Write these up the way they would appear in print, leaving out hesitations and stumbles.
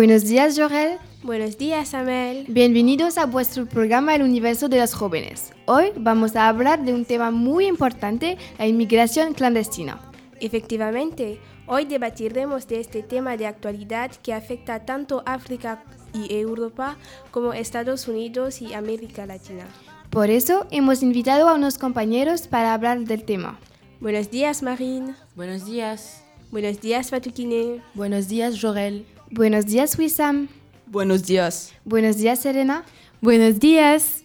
Buenos días, Jorrel. Buenos días, Amel. Bienvenidos a vuestro programa El Universo de los Jóvenes. Hoy vamos a hablar de un tema muy importante, la inmigración clandestina. Efectivamente, hoy debatiremos de este tema de actualidad que afecta tanto a África y Europa como Estados Unidos y América Latina. Por eso hemos invitado a unos compañeros para hablar del tema. Buenos días, Marine. Buenos días. Buenos días, Patuquine. Buenos días, Jorrel. Buenos días, Wissam. Buenos días. Buenos días, Serena. Buenos días.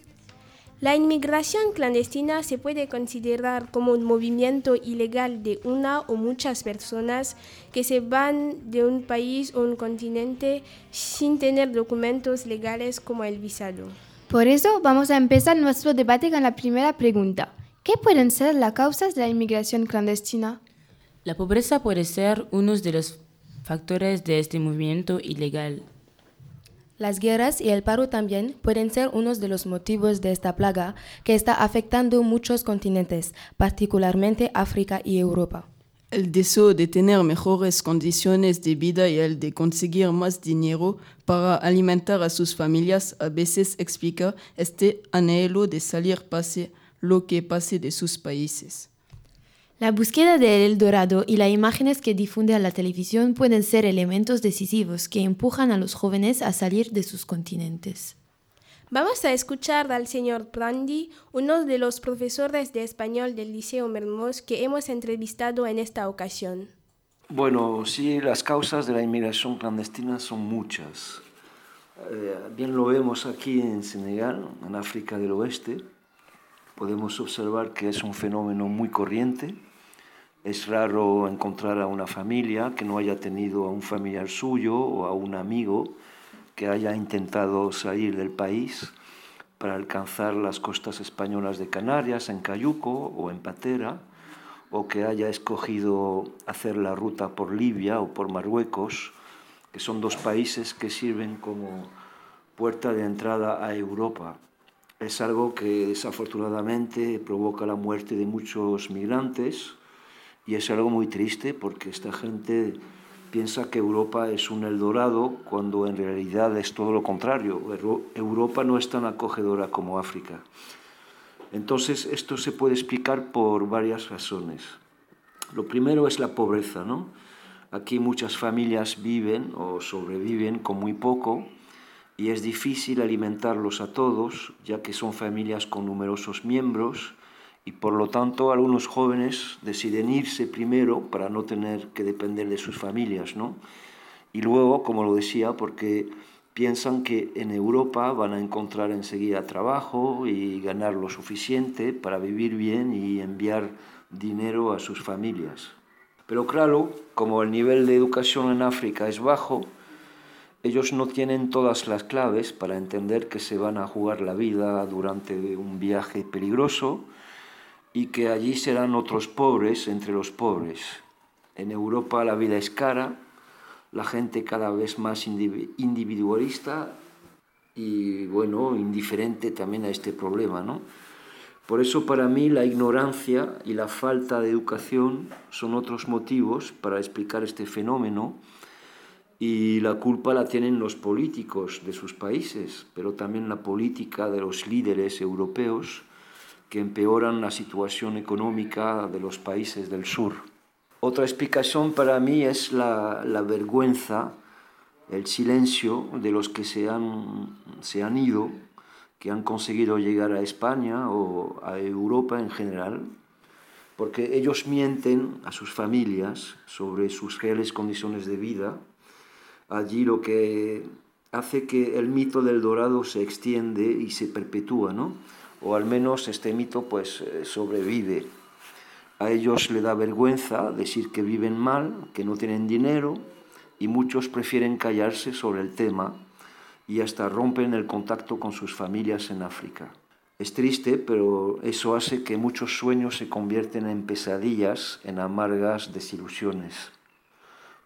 La inmigración clandestina se puede considerar como un movimiento ilegal de una o muchas personas que se van de un país o un continente sin tener documentos legales como el visado. Por eso vamos a empezar nuestro debate con la primera pregunta. ¿Qué pueden ser las causas de la inmigración clandestina? La pobreza puede ser uno de los factores de este movimiento ilegal. Las guerras y el paro también pueden ser unos de los motivos de esta plaga que está afectando muchos continentes, particularmente África y Europa. El deseo de tener mejores condiciones de vida y el de conseguir más dinero para alimentar a sus familias a veces explica este anhelo de salir pase lo que pase de sus países. La búsqueda de Eldorado y las imágenes que difunde la televisión pueden ser elementos decisivos que empujan a los jóvenes a salir de sus continentes. Vamos a escuchar al señor Brandi, uno de los profesores de español del Liceo Mermoz que hemos entrevistado en esta ocasión. Bueno, sí, las causas de la inmigración clandestina son muchas. Bien lo vemos aquí en Senegal, en África del Oeste. Podemos observar que es un fenómeno muy corriente. Es raro encontrar a una familia que no haya tenido a un familiar suyo o a un amigo que haya intentado salir del país para alcanzar las costas españolas de Canarias, en Cayuco o en Patera, o que haya escogido hacer la ruta por Libia o por Marruecos, que son dos países que sirven como puerta de entrada a Europa. Es algo que desafortunadamente provoca la muerte de muchos migrantes y es algo muy triste porque esta gente piensa que Europa es un Eldorado cuando en realidad es todo lo contrario. Europa no es tan acogedora como África. Entonces esto se puede explicar por varias razones. Lo primero es la pobreza, ¿no? Aquí muchas familias viven o sobreviven con muy poco. Y es difícil alimentarlos a todos, ya que son familias con numerosos miembros y por lo tanto algunos jóvenes deciden irse primero para no tener que depender de sus familias, ¿no? Y luego, como lo decía, porque piensan que en Europa van a encontrar enseguida trabajo y ganar lo suficiente para vivir bien y enviar dinero a sus familias. Pero claro, como el nivel de educación en África es bajo, ellos no tienen todas las claves para entender que se van a jugar la vida durante un viaje peligroso y que allí serán otros pobres entre los pobres. En Europa la vida es cara, la gente cada vez más individualista y, bueno, indiferente también a este problema, ¿no? Por eso para mí la ignorancia y la falta de educación son otros motivos para explicar este fenómeno. Y la culpa la tienen los políticos de sus países, pero también la política de los líderes europeos que empeoran la situación económica de los países del sur. Otra explicación para mí es la vergüenza, el silencio de los que se han ido, que han conseguido llegar a España o a Europa en general, porque ellos mienten a sus familias sobre sus reales condiciones de vida. Allí lo que hace que el mito del Dorado se extiende y se perpetúa, ¿no? O al menos este mito pues sobrevive. A ellos le da vergüenza decir que viven mal, que no tienen dinero y muchos prefieren callarse sobre el tema y hasta rompen el contacto con sus familias en África. Es triste, pero eso hace que muchos sueños se convierten en pesadillas, en amargas desilusiones.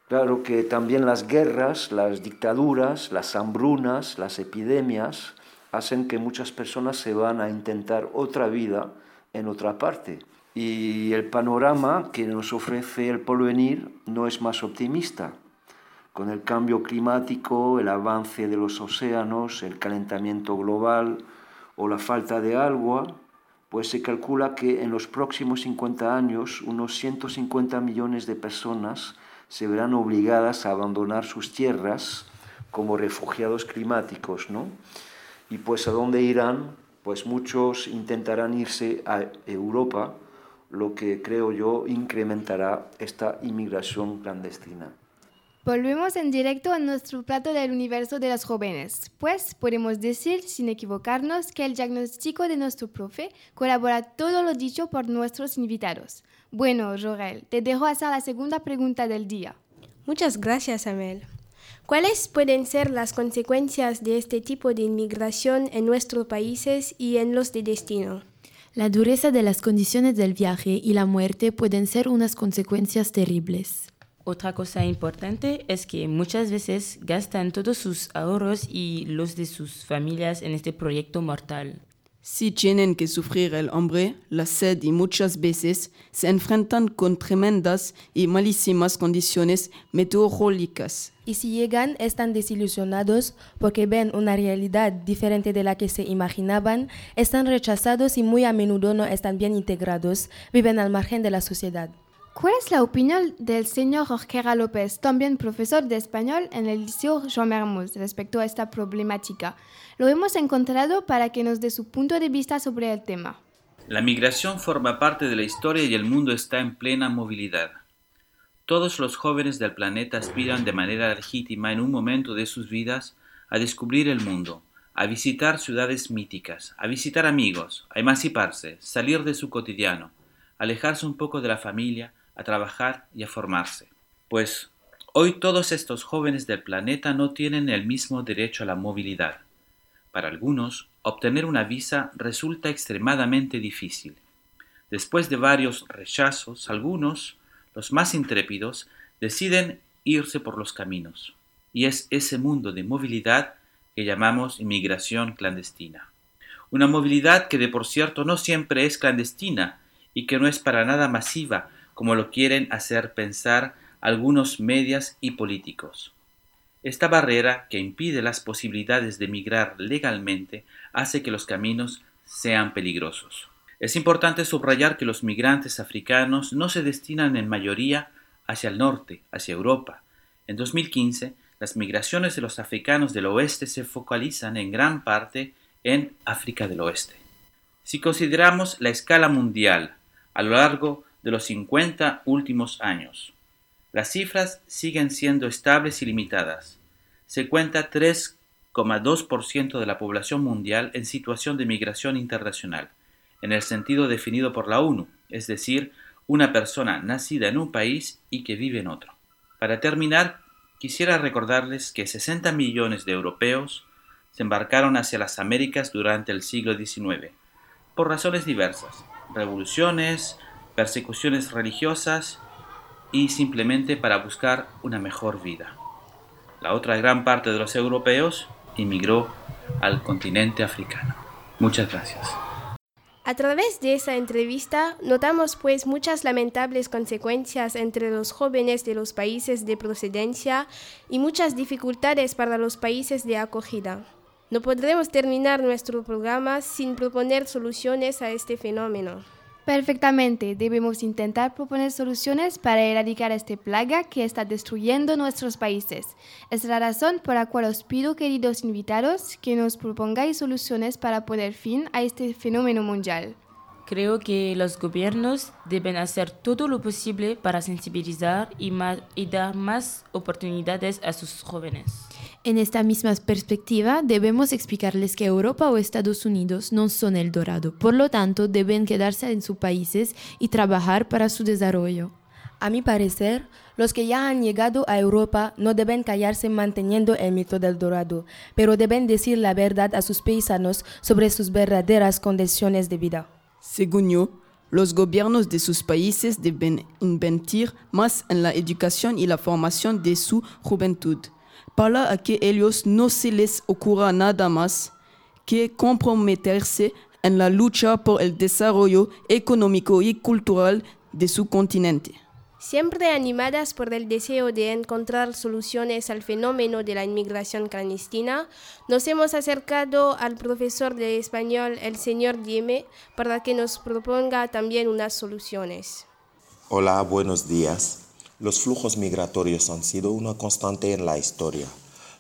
Claro que también las guerras, las dictaduras, las hambrunas, las epidemias hacen que muchas personas se van a intentar otra vida en otra parte. Y el panorama que nos ofrece el porvenir no es más optimista. con el cambio climático, el avance de los océanos, el calentamiento global o la falta de agua, pues se calcula que en los próximos 50 años unos 150 millones de personas se verán obligadas a abandonar sus tierras como refugiados climáticos, ¿no? Y pues ¿a dónde irán? Pues muchos intentarán irse a Europa, lo que creo yo incrementará esta inmigración clandestina. Volvemos en directo a nuestro plato del universo de los jóvenes, pues podemos decir, sin equivocarnos, que el diagnóstico de nuestro profe corrobora todo lo dicho por nuestros invitados. Bueno, Jorrel, te dejo hacer la segunda pregunta del día. Muchas gracias, Amel. ¿Cuáles pueden ser las consecuencias de este tipo de inmigración en nuestros países y en los de destino? La dureza de las condiciones del viaje y la muerte pueden ser unas consecuencias terribles. Otra cosa importante es que muchas veces gastan todos sus ahorros y los de sus familias en este proyecto mortal. Si tienen que sufrir el hambre, la sed y muchas veces se enfrentan con tremendas y malísimas condiciones meteorológicas. Y si llegan, están desilusionados porque ven una realidad diferente de la que se imaginaban, están rechazados y muy a menudo no están bien integrados, viven al margen de la sociedad. ¿Cuál es la opinión del señor Jorquera López, también profesor de español en el Liceo Jean Mermoz, respecto a esta problemática? Lo hemos encontrado para que nos dé su punto de vista sobre el tema. La migración forma parte de la historia y el mundo está en plena movilidad. Todos los jóvenes del planeta aspiran de manera legítima en un momento de sus vidas a descubrir el mundo, a visitar ciudades míticas, a visitar amigos, a emanciparse, salir de su cotidiano, alejarse un poco de la familia, a trabajar y a formarse. Pues hoy todos estos jóvenes del planeta no tienen el mismo derecho a la movilidad. Para algunos, obtener una visa resulta extremadamente difícil. Después de varios rechazos, algunos, los más intrépidos, deciden irse por los caminos. Y es ese mundo de movilidad que llamamos inmigración clandestina. Una movilidad que, de por cierto, no siempre es clandestina y que no es para nada masiva, como lo quieren hacer pensar algunos medios y políticos. Esta barrera que impide las posibilidades de migrar legalmente hace que los caminos sean peligrosos. Es importante subrayar que los migrantes africanos no se destinan en mayoría hacia el norte, hacia Europa. En 2015, las migraciones de los africanos del oeste se focalizan en gran parte en África del Oeste. Si consideramos la escala mundial, a lo largo de los 50 últimos años, las cifras siguen siendo estables y limitadas. Se cuenta 3,2% de la población mundial en situación de migración internacional, en el sentido definido por la ONU, es decir, una persona nacida en un país y que vive en otro. Para terminar, quisiera recordarles que 60 millones de europeos se embarcaron hacia las Américas durante el siglo XIX, por razones diversas, revoluciones, persecuciones religiosas y simplemente para buscar una mejor vida. La otra gran parte de los europeos inmigró al continente africano. Muchas gracias. A través de esa entrevista notamos pues muchas lamentables consecuencias entre los jóvenes de los países de procedencia y muchas dificultades para los países de acogida. No podremos terminar nuestro programa sin proponer soluciones a este fenómeno. Perfectamente, debemos intentar proponer soluciones para erradicar esta plaga que está destruyendo nuestros países. Es la razón por la cual os pido, queridos invitados, que nos propongáis soluciones para poner fin a este fenómeno mundial. Creo que los gobiernos deben hacer todo lo posible para sensibilizar y dar más oportunidades a sus jóvenes. En esta misma perspectiva, debemos explicarles que Europa o Estados Unidos no son Eldorado, por lo tanto, deben quedarse en sus países y trabajar para su desarrollo. A mi parecer, los que ya han llegado a Europa no deben callarse manteniendo el mito del Eldorado, pero deben decir la verdad a sus paisanos sobre sus verdaderas condiciones de vida. Según yo, los gobiernos de sus países deben invertir más en la educación y la formación de su juventud, para que ellos no se les ocurra nada más que comprometerse en la lucha por el desarrollo económico y cultural de su continente. siempre animadas por el deseo de encontrar soluciones al fenómeno de la inmigración clandestina, nos hemos acercado al profesor de español, el señor Dieme, para que nos proponga también unas soluciones. Hola, buenos días. Los flujos migratorios han sido una constante en la historia.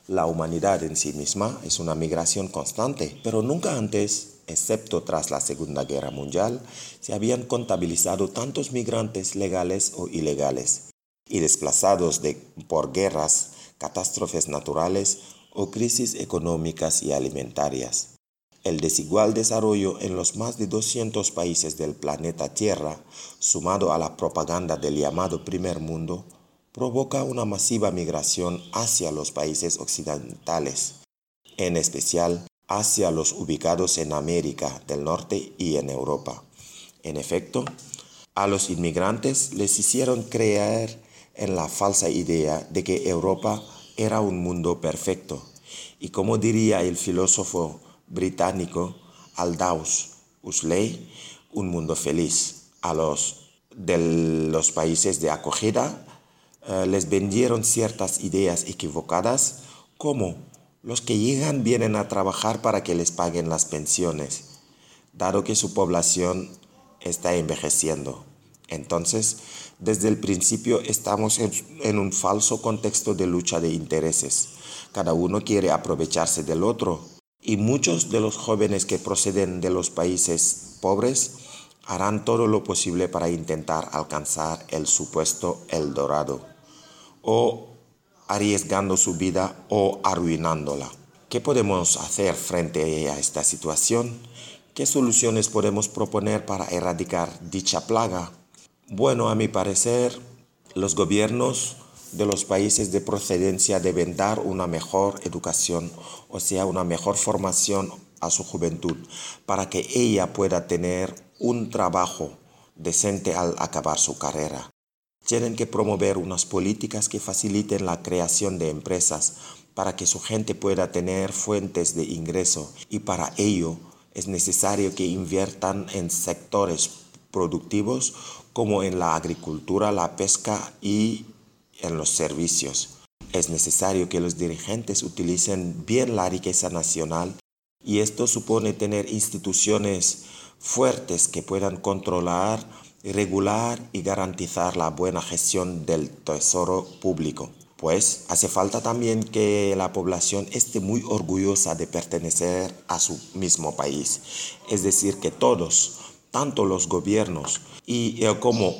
La humanidad en sí misma es una migración constante, pero nunca antes, excepto tras la Segunda Guerra Mundial, se habían contabilizado tantos migrantes legales o ilegales y desplazados por guerras, catástrofes naturales o crisis económicas y alimentarias. El desigual desarrollo en los más de 200 países del planeta Tierra, sumado a la propaganda del llamado Primer Mundo, provoca una masiva migración hacia los países occidentales, en especial hacia los ubicados en América del Norte y en Europa. En efecto, a los inmigrantes les hicieron creer en la falsa idea de que Europa era un mundo perfecto. Y como diría el filósofo británico Aldous Huxley, un mundo feliz. A los de los países de acogida les vendieron ciertas ideas equivocadas, como los que llegan vienen a trabajar para que les paguen las pensiones, dado que su población está envejeciendo. Entonces, desde el principio estamos en un falso contexto de lucha de intereses. Cada uno quiere aprovecharse del otro, y muchos de los jóvenes que proceden de los países pobres harán todo lo posible para intentar alcanzar el supuesto Eldorado, o arriesgando su vida o arruinándola. ¿Qué podemos hacer frente a esta situación? ¿Qué soluciones podemos proponer para erradicar dicha plaga? Bueno, a mi parecer, los gobiernos de los países de procedencia deben dar una mejor educación, o sea, una mejor formación a su juventud, para que ella pueda tener un trabajo decente al acabar su carrera. Tienen que promover unas políticas que faciliten la creación de empresas para que su gente pueda tener fuentes de ingreso, y para ello es necesario que inviertan en sectores productivos como en la agricultura, la pesca y en los servicios. Es necesario que los dirigentes utilicen bien la riqueza nacional, y esto supone tener instituciones fuertes que puedan controlar, regular y garantizar la buena gestión del tesoro público. Pues hace falta también que la población esté muy orgullosa de pertenecer a su mismo país. Es decir, que todos, tanto los gobiernos como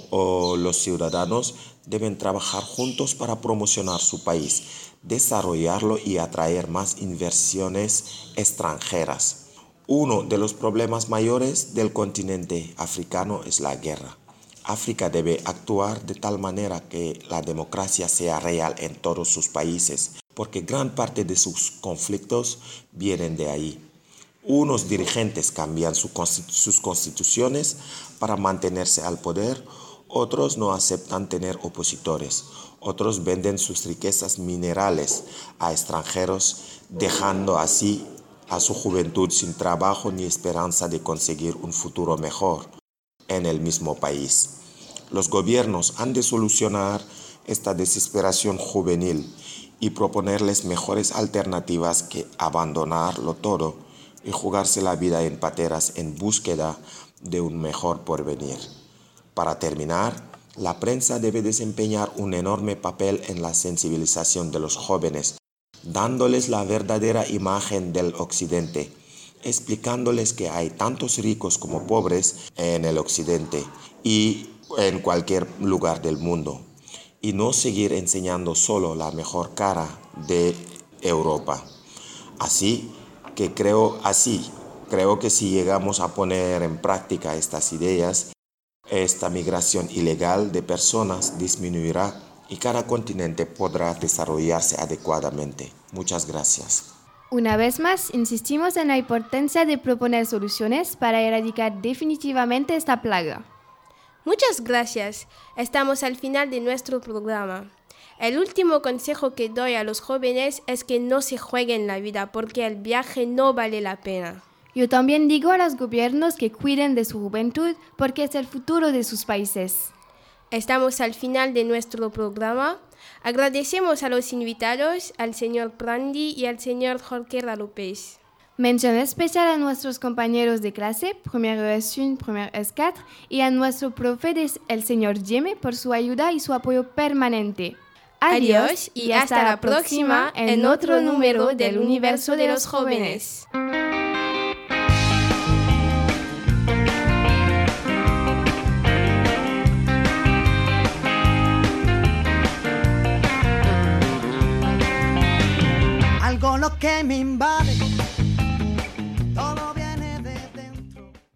los ciudadanos, deben trabajar juntos para promocionar su país, desarrollarlo y atraer más inversiones extranjeras. Uno de los problemas mayores del continente africano es la guerra. África debe actuar de tal manera que la democracia sea real en todos sus países, porque gran parte de sus conflictos vienen de ahí. Unos dirigentes cambian sus constituciones para mantenerse al poder, otros no aceptan tener opositores, otros venden sus riquezas minerales a extranjeros, dejando así a su juventud sin trabajo ni esperanza de conseguir un futuro mejor en el mismo país. Los gobiernos han de solucionar esta desesperación juvenil y proponerles mejores alternativas que abandonarlo todo y jugarse la vida en pateras en búsqueda de un mejor porvenir. Para terminar, la prensa debe desempeñar un enorme papel en la sensibilización de los jóvenes, dándoles la verdadera imagen del Occidente, explicándoles que hay tantos ricos como pobres en el Occidente y en cualquier lugar del mundo, y no seguir enseñando solo la mejor cara de Europa. Así que creo que si llegamos a poner en práctica estas ideas, esta migración ilegal de personas disminuirá y cada continente podrá desarrollarse adecuadamente. Muchas gracias. Una vez más, insistimos en la importancia de proponer soluciones para erradicar definitivamente esta plaga. Muchas gracias. Estamos al final de nuestro programa. El último consejo que doy a los jóvenes es que no se jueguen la vida, porque el viaje no vale la pena. Yo también digo a los gobiernos que cuiden de su juventud, porque es el futuro de sus países. Estamos al final de nuestro programa. Agradecemos a los invitados, al señor Brandi y al señor Jorquera López. Mención especial a nuestros compañeros de clase, 1ES1, 1ES4, y a nuestro profe, el señor Dieme, por su ayuda y su apoyo permanente. Adiós y hasta la próxima en otro número del Universo de los Jóvenes. Algo lo que me invade.